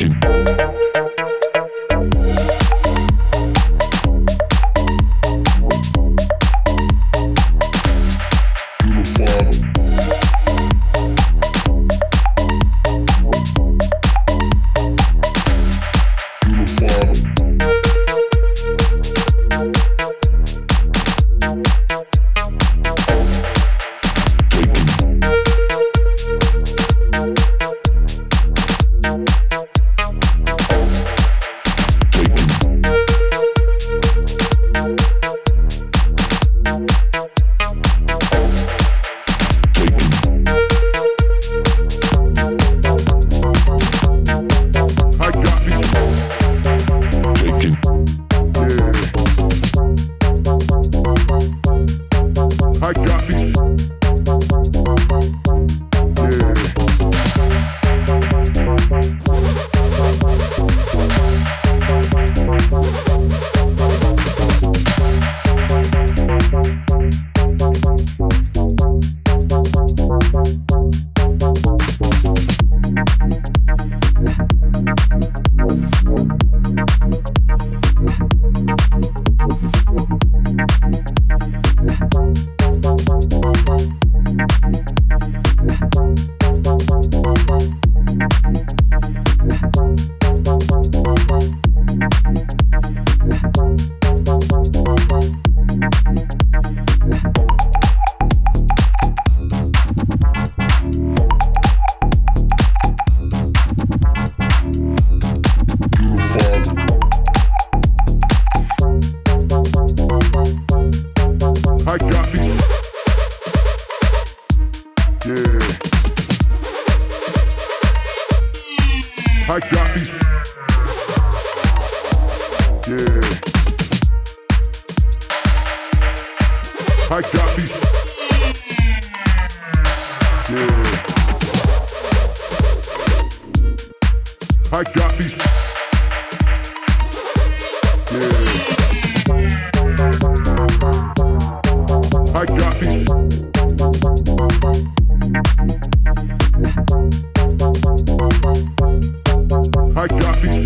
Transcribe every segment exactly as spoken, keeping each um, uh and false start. shaking. I got these. Yeah. I got these. Yeah. I got these. Yeah. I got these. I got these.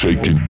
Shaking.